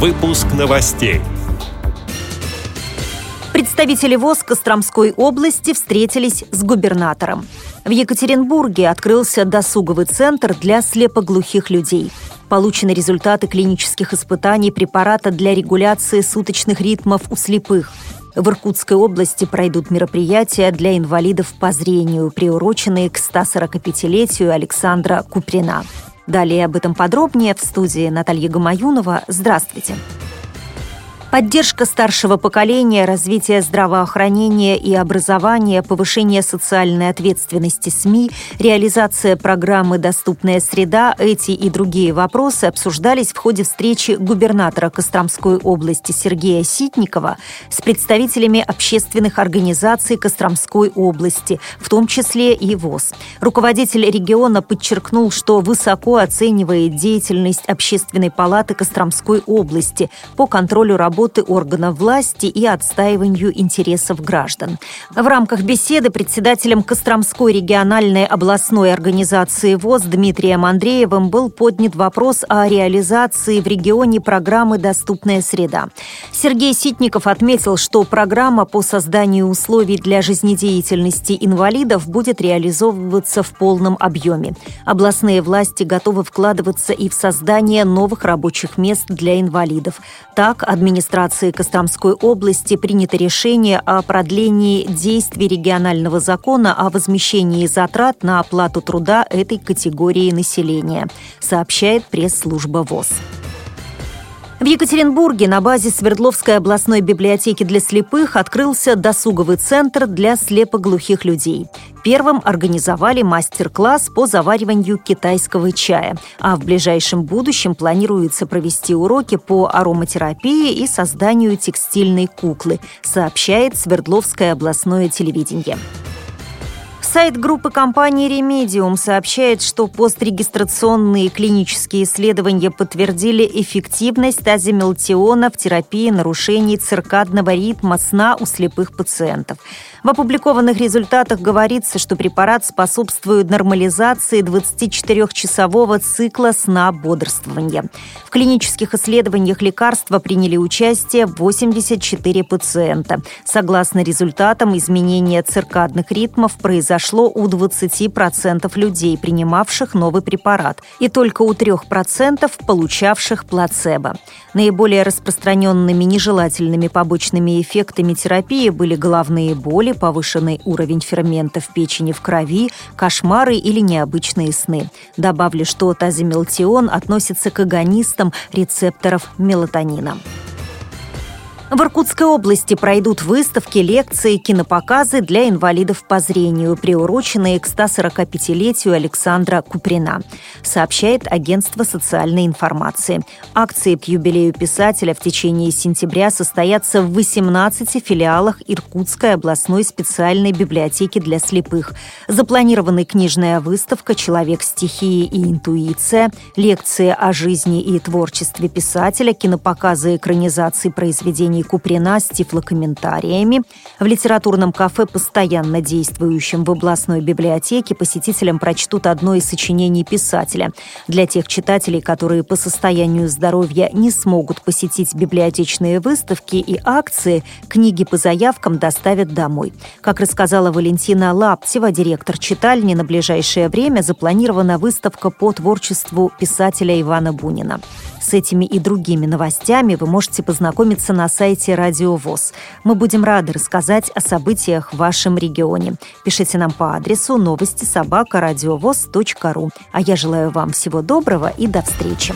Выпуск новостей. Представители ВОС Костромской области встретились с губернатором. В Екатеринбурге открылся досуговый центр для слепоглухих людей. Получены результаты клинических испытаний препарата для регуляции суточных ритмов у слепых. В Иркутской области пройдут мероприятия для инвалидов по зрению, приуроченные к 145-летию Александра Куприна. Далее об этом подробнее в студии Наталья Гамаюнова. Здравствуйте. Поддержка старшего поколения, развитие здравоохранения и образования, повышение социальной ответственности СМИ, реализация программы «Доступная среда» – эти и другие вопросы обсуждались в ходе встречи губернатора Костромской области Сергея Ситникова с представителями общественных организаций Костромской области, в том числе и ВОС. Руководитель региона подчеркнул, что высоко оценивает деятельность Общественной палаты Костромской области по контролю работы органов власти и отстаиванию интересов граждан. В рамках беседы председателем Костромской региональной областной организации ВОС Дмитрием Андреевым был поднят вопрос о реализации в регионе программы «Доступная среда». Сергей Ситников отметил, что программа по созданию условий для жизнедеятельности инвалидов будет реализовываться в полном объеме. Областные власти готовы вкладываться и в создание новых рабочих мест для инвалидов. Так, администрации Костромской области принято решение о продлении действий регионального закона о возмещении затрат на оплату труда этой категории населения, сообщает пресс-служба ВОС. В Екатеринбурге на базе Свердловской областной библиотеки для слепых открылся досуговый центр для слепоглухих людей. Первым организовали мастер-класс по завариванию китайского чая, а в ближайшем будущем планируется провести уроки по ароматерапии и созданию текстильной куклы, сообщает Свердловское областное телевидение. Сайт группы компании Remedium сообщает, что пострегистрационные клинические исследования подтвердили эффективность тазимелтиона в терапии нарушений циркадного ритма сна у слепых пациентов. В опубликованных результатах говорится, что препарат способствует нормализации 24-часового цикла сна-бодрствования. В клинических исследованиях лекарства приняли участие 84 пациента. Согласно результатам, изменение циркадных ритмов произошло у 20% людей, принимавших новый препарат, и только у 3% получавших плацебо. Наиболее распространенными нежелательными побочными эффектами терапии были головные боли, повышенный уровень ферментов печени в крови, кошмары или необычные сны. Добавлю, что тазимелтион относится к агонистам рецепторов мелатонина. В Иркутской области пройдут выставки, лекции, кинопоказы для инвалидов по зрению, приуроченные к 145-летию Александра Куприна, сообщает агентство социальной информации. Акции к юбилею писателя в течение сентября состоятся в 18 филиалах Иркутской областной специальной библиотеки для слепых. Запланированы книжная выставка «Человек, стихии и интуиция», лекции о жизни и творчестве писателя, кинопоказы экранизации произведений Куприна с тифлокомментариями. В литературном кафе, постоянно действующем в областной библиотеке, посетителям прочтут одно из сочинений писателя. Для тех читателей, которые по состоянию здоровья не смогут посетить библиотечные выставки и акции, книги по заявкам доставят домой. Как рассказала Валентина Лаптева, директор читальни, на ближайшее время запланирована выставка по творчеству писателя Ивана Бунина. С этими и другими новостями вы можете познакомиться на сайте Радио ВОС. Мы будем рады рассказать о событиях в вашем регионе. Пишите нам по адресу новости@радиовос.ру. А я желаю вам всего доброго и до встречи.